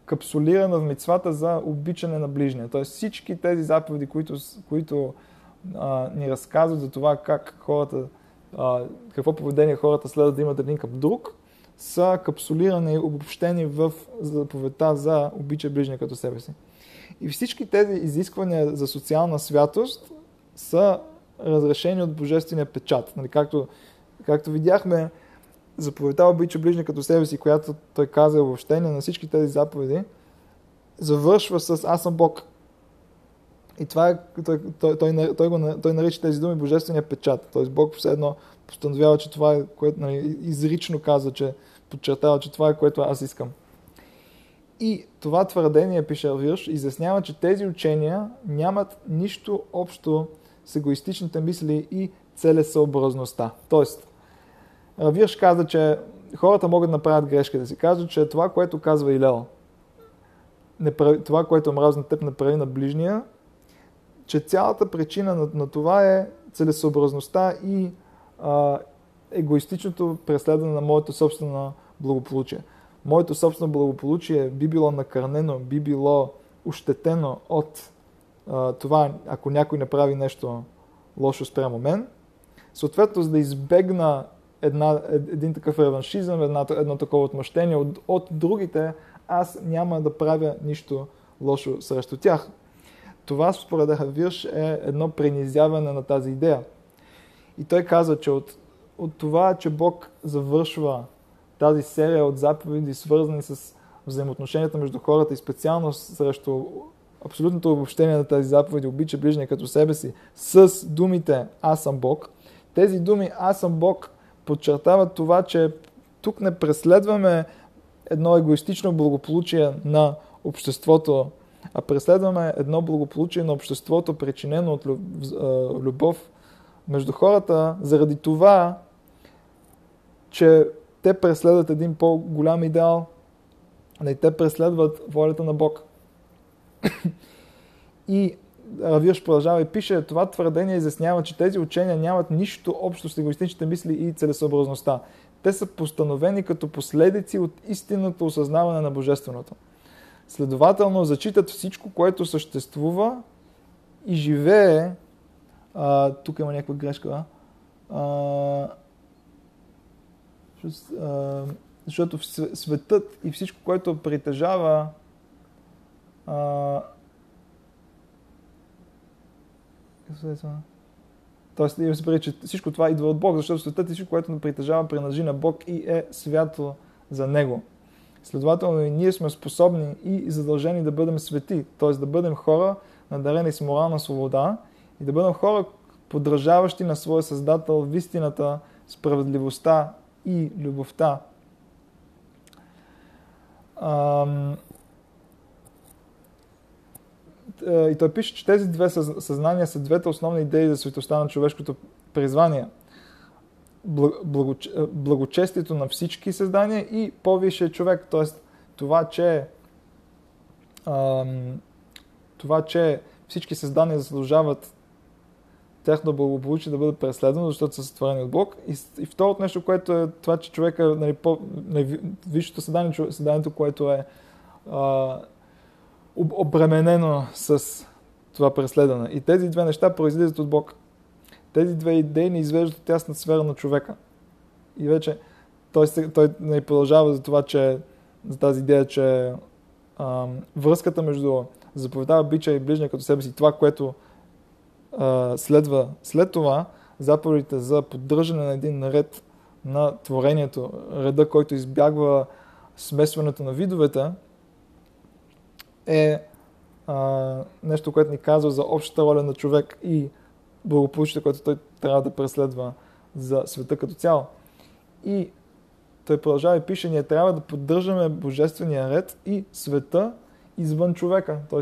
капсулирана в мицвата за обичане на ближния. Тоест всички тези заповеди, които, които а, ни разказват за това как хората Uh, какво поведение хората следва да имат един към друг, са капсулирани и обобщени в заповедта за обича ближния като себе си. И всички тези изисквания за социална святост са разрешени от божествения печат. Нали, както, както видяхме, заповедта обича ближния като себе си, която той каза обобщение на всички тези заповеди, завършва с "Аз съм Бог". И това той, той, той, той, го, той нарича тези думи божествения печат. Т.е. Бог все едно постановява, че това е, което нали, изрично казва, че подчертава, че това е, което аз искам. И това твърдение, пише Хирш, изяснява, че тези учения нямат нищо общо с егоистичните мисли и целесъобразността. Тоест, Хирш казва, че хората могат да направят грешките си. Казва, че това, което казва Илел, това, което мразна теб, направи на ближния, че цялата причина на, на това е целесъобразността и а, егоистичното преследване на моето собствено благополучие. Моето собствено благополучие би било накърнено, би било ощетено от а, това, ако някой направи нещо лошо спрямо мен. Съответно, за да избегна една, един такъв реваншизъм, една, едно такова отмъщение от, от другите, аз няма да правя нищо лошо срещу тях. Това, според Хирш, е едно принизяване на тази идея. И той казва, че от, от това, че Бог завършва тази серия от заповеди, свързани с взаимоотношенията между хората и специално срещу абсолютното обобщение на тази заповеди, обича ближния като себе си, с думите "Аз съм Бог", тези думи "Аз съм Бог" подчертават това, че тук не преследваме едно егоистично благополучие на обществото, а преследваме едно благополучие на обществото, причинено от любов между хората, заради това, че те преследват един по-голям идеал, да и те преследват волята на Бог. И Рав Хирш продължава и пише, това твърдение изяснява, че тези учения нямат нищо общо с егоистичните мисли и целесъобразността. Те са постановени като последици от истинното осъзнаване на Божественото. Следователно, зачитат всичко, което съществува и живее... А, тук има някаква грешка. А, защото светът и всичко, което притежава... А, Тоест, да се прави, че всичко това идва от Бог, защото светът и всичко, което притежава, принадлежи на Бог и е свято за Него. Следователно и ние сме способни и задължени да бъдем свети, т.е. да бъдем хора, надарени с морална свобода и да бъдем хора, подражаващи на своя Създател в истината, справедливостта и любовта. Ам... И той пише, че тези две съзнания са двете основни идеи за светостта на човешкото призвание. Благочестието на всички създания и по-висшия човек. Т.е. това, че това, че всички създания заслужават тяхно благополучие да бъдат преследвани, защото са сътворени от Бог. И второто нещо, което е това, че човека, нали, по, нали, висшето създание, създанието, което е обременено с това преследване. И тези две неща произлизат от Бог. Тези две идеи не извеждат от ясната сфера на човека. И вече той, той не продължава за това, че за тази идея, че а, връзката между заповедта, обича и ближния като себе си, това, което а, следва след това, заповедите за поддържане на един ред на творението, реда, който избягва смесването на видовете, е а, нещо, което ни казва за общата роля на човек и благополучието, което той трябва да преследва за света като цяло. И той продължава и пише, ние трябва да поддържаме божествения ред и света извън човека, т.е.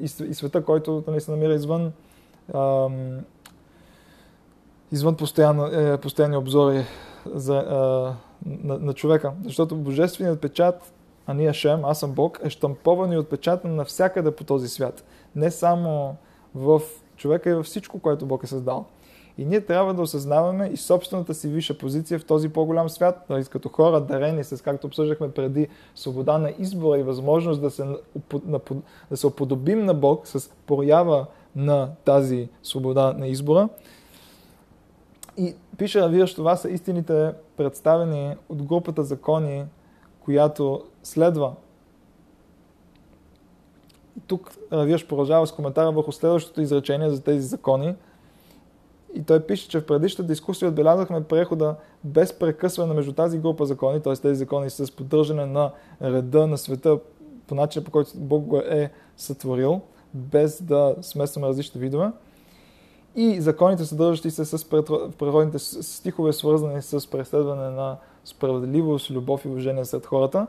и света, който нали, се намира извън а, извън постоянно, постоянни обзори за, а, на, на човека. Защото божественият печат אני השם, аз съм Бог, е щампован и отпечатан навсякъде по този свят. Не само в човека, и във всичко, което Бог е създал. И ние трябва да осъзнаваме и собствената си висша позиция в този по-голям свят, като хора, дарени с, както обсъждахме преди, свобода на избора и възможност да се, да се уподобим на Бог с проява на тази свобода на избора. И пише Рав Хирш, това са истините представени от групата закони, която следва. Тук Рав Хирш продължава с коментара върху следващото изречение за тези закони. И той пише, че в предишната дискусия отбелязахме прехода без прекъсване между тази група закони, т.е. тези закони с поддържане на реда на света по начин, по който Бог го е сътворил, без да смесваме различни видове. И законите, съдържащи се с природните стихове, свързани с преследване на справедливост, любов и уважение сред хората.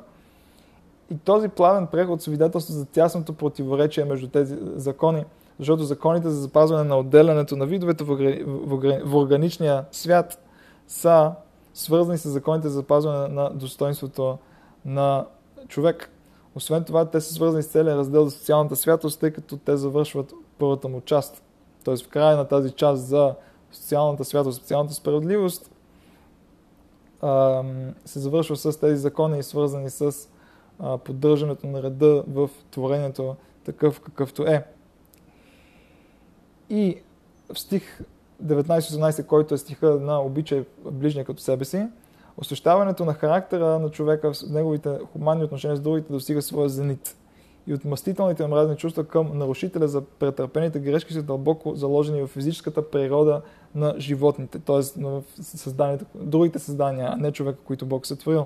И този плавен преход свидетелства за тясното противоречие между тези закони, защото законите за запазване на отделянето на видовете в органичния свят са свързани с законите за запазване на достоинството на човек. Освен това, те са свързани с целия раздел за социалната святост, тъй като те завършват първата му част. Тоест в края на тази част за социалната святост, социалната справедливост, се завършва с тези закони, свързани с поддържането на реда в творението, такъв какъвто е. И в стих деветнайсет осемнайсет, който е стиха на обичай ближния като себе си, осъщаването на характера на човека в неговите хуманни отношения с другите достига своя зенит. И от мъстителните омразни чувства към нарушителя за претърпените грешки са дълбоко заложени в физическата природа на животните, т.е. в другите създания, а не човека, които Бог сътворил.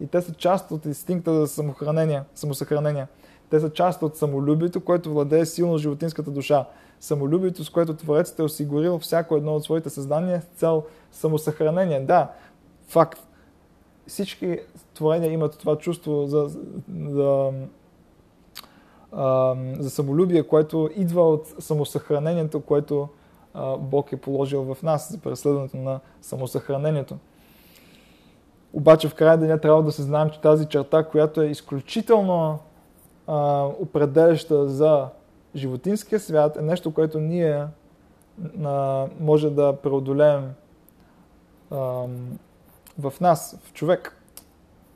И те са част от инстинкта за самохранение, самосъхранение. Те са част от самолюбието, което владее силно животинската душа. Самолюбието, с което Творецът е осигурил всяко едно от своите създания с цел самосъхранение. Да, факт. Всички творения имат това чувство за... за за самолюбие, което идва от самосъхранението, което Бог е положил в нас за преследването на самосъхранението. Обаче в края деня трябва да се знаем, че тази черта, която е изключително а, определяща за животинския свят е нещо, което ние а, може да преодолеем а, в нас, в човек.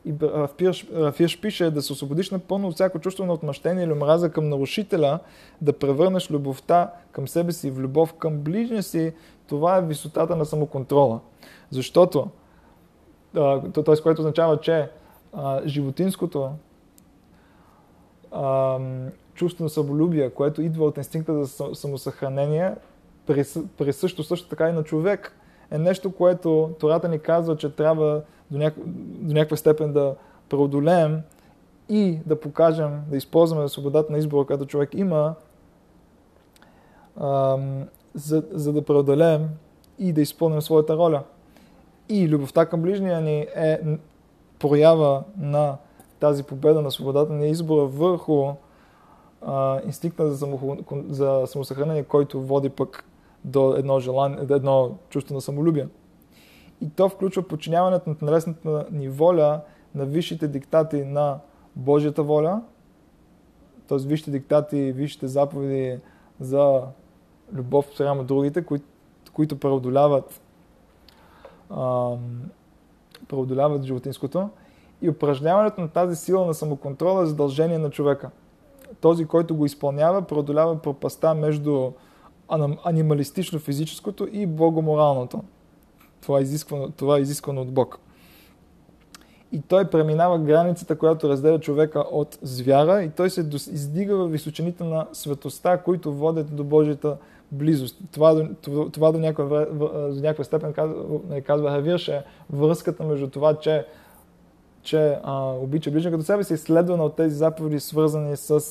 И Рав Хирш пише да се освободиш напълно от всяко чувство на отмъщение или омраза към нарушителя, да превърнеш любовта към себе си в любов към ближния си, това е висотата на самоконтрола. Защото, т.е. което означава, че а, животинското а, чувство на самолюбие, което идва от инстинкта за самосъхранение, при също, също така и на човек, е нещо, което Тората ни казва, че трябва до, няк- до някаква степен да преодолеем и да покажем, да използваме свободата на избора, която човек има, ам, за, за да преодолеем и да изпълним своята роля. И любовта към ближния ни е проява на тази победа на свободата на избора върху а, инстинкта за, само, за самосъхранение, който води пък до едно, желание, едно чувство на самолюбие. И то включва подчиняването на телесната ни воля на висшите диктати на Божията воля, т.е. висшите диктати, висшите заповеди за любов спрямо другите, кои, които преодоляват, а, преодоляват животинското. И упражняването на тази сила на самоконтрола е задължение на човека. Този, който го изпълнява, преодолява пропаста между анималистично-физическото и богоморалното. Това е, изисквано, това е изисквано от Бог. И той преминава границата, която разделя човека от звяра, и той се издига в височините на светостта, които водят до Божията близост. Това, това, това до, някаква, до някаква степен казва Рав Хирш, връзката между това, че, че а, обича ближния като себе си, изследвана от тези заповеди, свързани с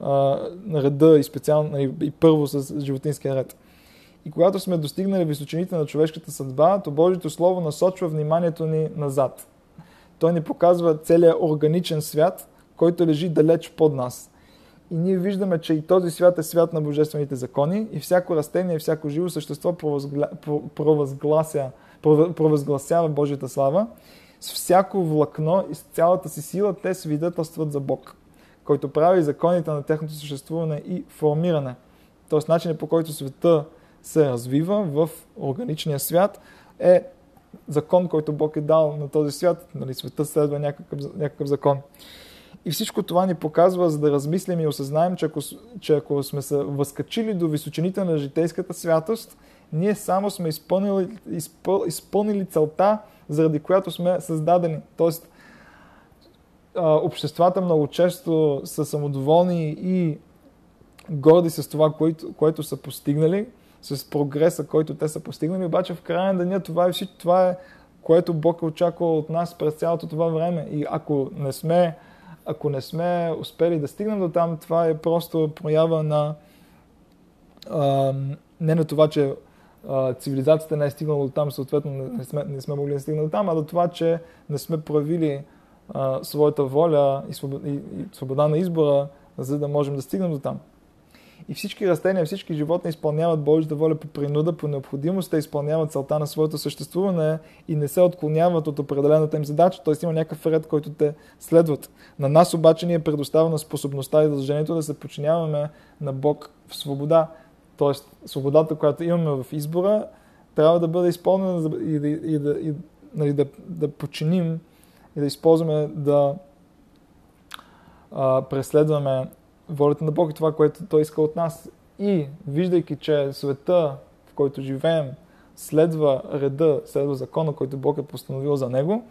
а, реда и, специално, и, и първо с животинския ред. И когато сме достигнали височините на човешката съдба, то Божието Слово насочва вниманието ни назад. Той ни показва целият органичен свят, който лежи далеч под нас. И ние виждаме, че и този свят е свят на божествените закони, и всяко растение, и всяко живо същество провъзгля... провъзглася... провъзгласява Божията слава. С всяко влакно и с цялата си сила те свидетелстват за Бог, който прави законите на тяхното съществуване и формиране. Тоест начинът, по който света се развива в органичния свят, е закон, който Бог е дал на този свят. Нали, света следва някакъв, някакъв закон. И всичко това ни показва, за да размислим и осъзнаем, че ако, че ако сме се възкачили до височините на житейската святост, ние само сме изпълнили, изпъл, изпълнили целта, заради която сме създадени. Тоест, обществата много често са самодоволни и горди с това, което, което са постигнали, с прогреса, който те са постигнали, обаче в края на деня това е всичко, това е, което Бог е очаквал от нас през цялото това време. И ако не сме, ако не сме успели да стигнем до там, това е просто проява на а, не на това, че а, цивилизацията не е стигнала до там, съответно не сме, не сме могли да стигнем до там, а до това, че не сме проявили а, своята воля и свобода, и, и свобода на избора, за да можем да стигнем до там. И всички растения, всички животни изпълняват Божията воля по принуда, по необходимост, те изпълняват целта на своето съществуване и не се отклоняват от определената им задача, т.е. има някакъв ред, който те следват. На нас обаче ни е предоставена способността и задължението да се подчиняваме на Бог в свобода. Т.е. свободата, която имаме в избора, трябва да бъде изпълнена и да, и да, и, нали, да, да подчиним и да използваме, да а, преследваме волята на Бог и това, което Той иска от нас. И виждайки, че света, в който живеем, следва реда, следва закона, който Бог е постановил за него,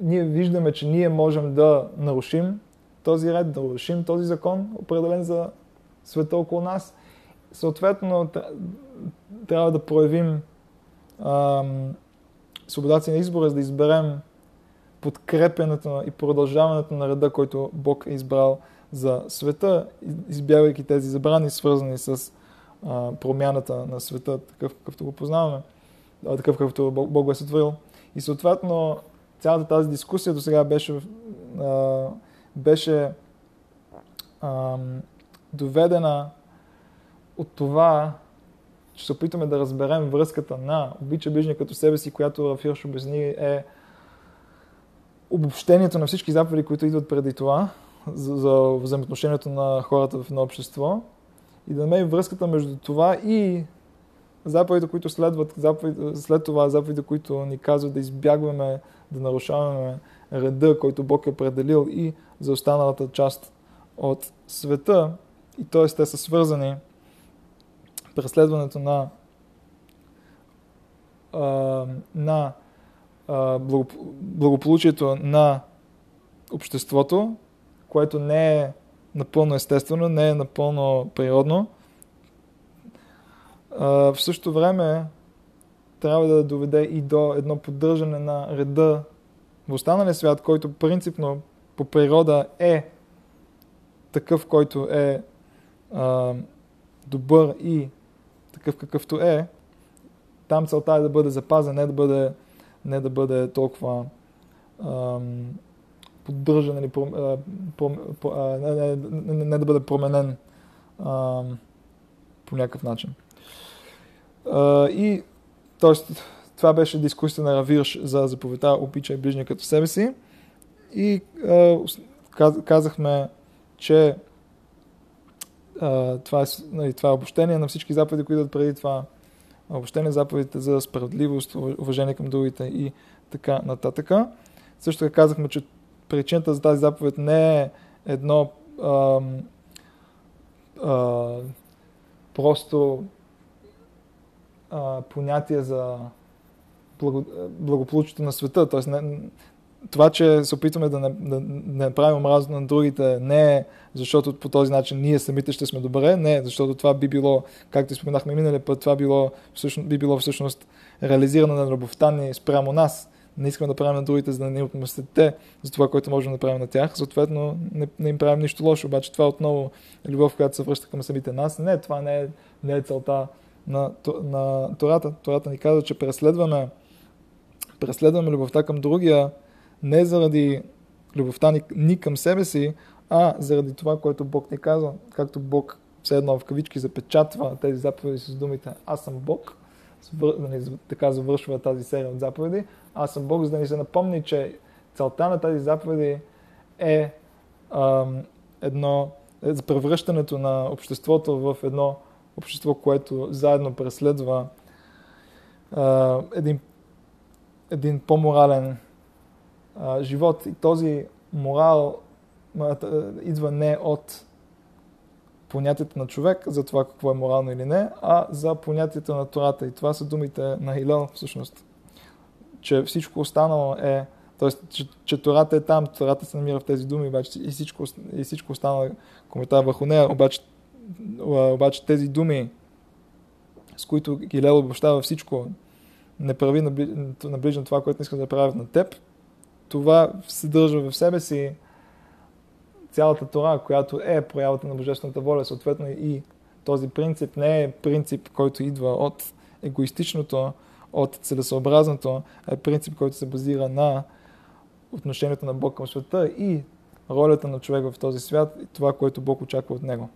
ние виждаме, че ние можем да нарушим този ред, да нарушим този закон, определен за света около нас. Съответно, трябва да проявим ам, свободата на избора, за да изберем подкрепянето и продължаването на реда, който Бог е избрал за света, избягвайки тези забрани, свързани с а, промяната на света, такъв какъвто го познаваме, а, такъв какъвто Бог го е сътворил. И съответно, цялата тази дискусия до сега беше, а, беше а, доведена от това, че се опитваме да разберем връзката на обича ближния като себе си, която Рав Хирш обясни е обобщението на всички заповеди, които идват преди това, за, за взаимоотношението на хората в едно общество и да намерим връзката между това и заповедите, които следват, заповед, след това заповедите, които ни казват да избягваме, да нарушаваме реда, който Бог е определил и за останалата част от света. И т.е. те са свързани преследването на, а, на а, благоп... благополучието на обществото, което не е напълно естествено, не е напълно природно. А, в същото време трябва да доведе и до едно поддържане на реда в останалия свят, който принципно по природа е такъв, който е а, добър и такъв какъвто е. Там целта е да бъде запазен, не да бъде, не да бъде толкова а, поддържан или пром, а, пром, а, не, не, не, не да бъде променен а, по някакъв начин. А, и т.е. това беше дискусия на Рав Хирш за заповедта обичай ближния като себе си. И а, каз, казахме, че а, това, е, това е обобщение на всички заповеди, които идват преди това. Обобщение заповедите за справедливост, уважение към другите и така нататък. Също така казахме, че причината за тази заповед не е едно а, а, просто а, понятие за благо, благополучието на света. Тоест, не, това, че се опитваме да не, да не правим омраза на другите, не е защото по този начин ние самите ще сме добре, не, защото това би било, както споменахме миналия път, това било, всъщност, би било всъщност реализиране на любовта ни спрямо нас. Не искаме да правим на другите, за да ни отмъстят те за това, което можем да правим на тях. Съответно, не, не им правим нищо лошо, обаче това отново е любов, която се връща към самите нас. Не, това не е, не е целта на, на Тората. Тората ни казва, че преследваме, преследваме любовта към другия, не заради любовта ни, ни към себе си, а заради това, което Бог ни казва, както Бог все едно в кавички запечатва тези заповеди с думите "Аз съм Бог", така завършва тази серия от заповеди. Аз съм Бог, за да ни се напомни, че целта на тази заповеди е ам, едно е превръщането на обществото в едно общество, което заедно преследва а, един, един по-морален а, живот. И този морал а, идва не от понятието на човек за това какво е морално или не, а за понятието на Тората. И това са думите на Илел всъщност, че всичко останало е, т.е. че, че Тората е там, Тората се намира в тези думи, обаче и всичко, и всичко останало коментар върху нея, обаче, обаче тези думи, с които Илел обобщава всичко, не прави наближено това, което не иска да правят на теб, това съдържа в себе си цялата Тора, която е проявата на Божествената воля. Съответно и този принцип не е принцип, който идва от егоистичното, от целесообразното, а е принцип, който се базира на отношението на Бог към света и ролята на човека в този свят и това, което Бог очаква от него.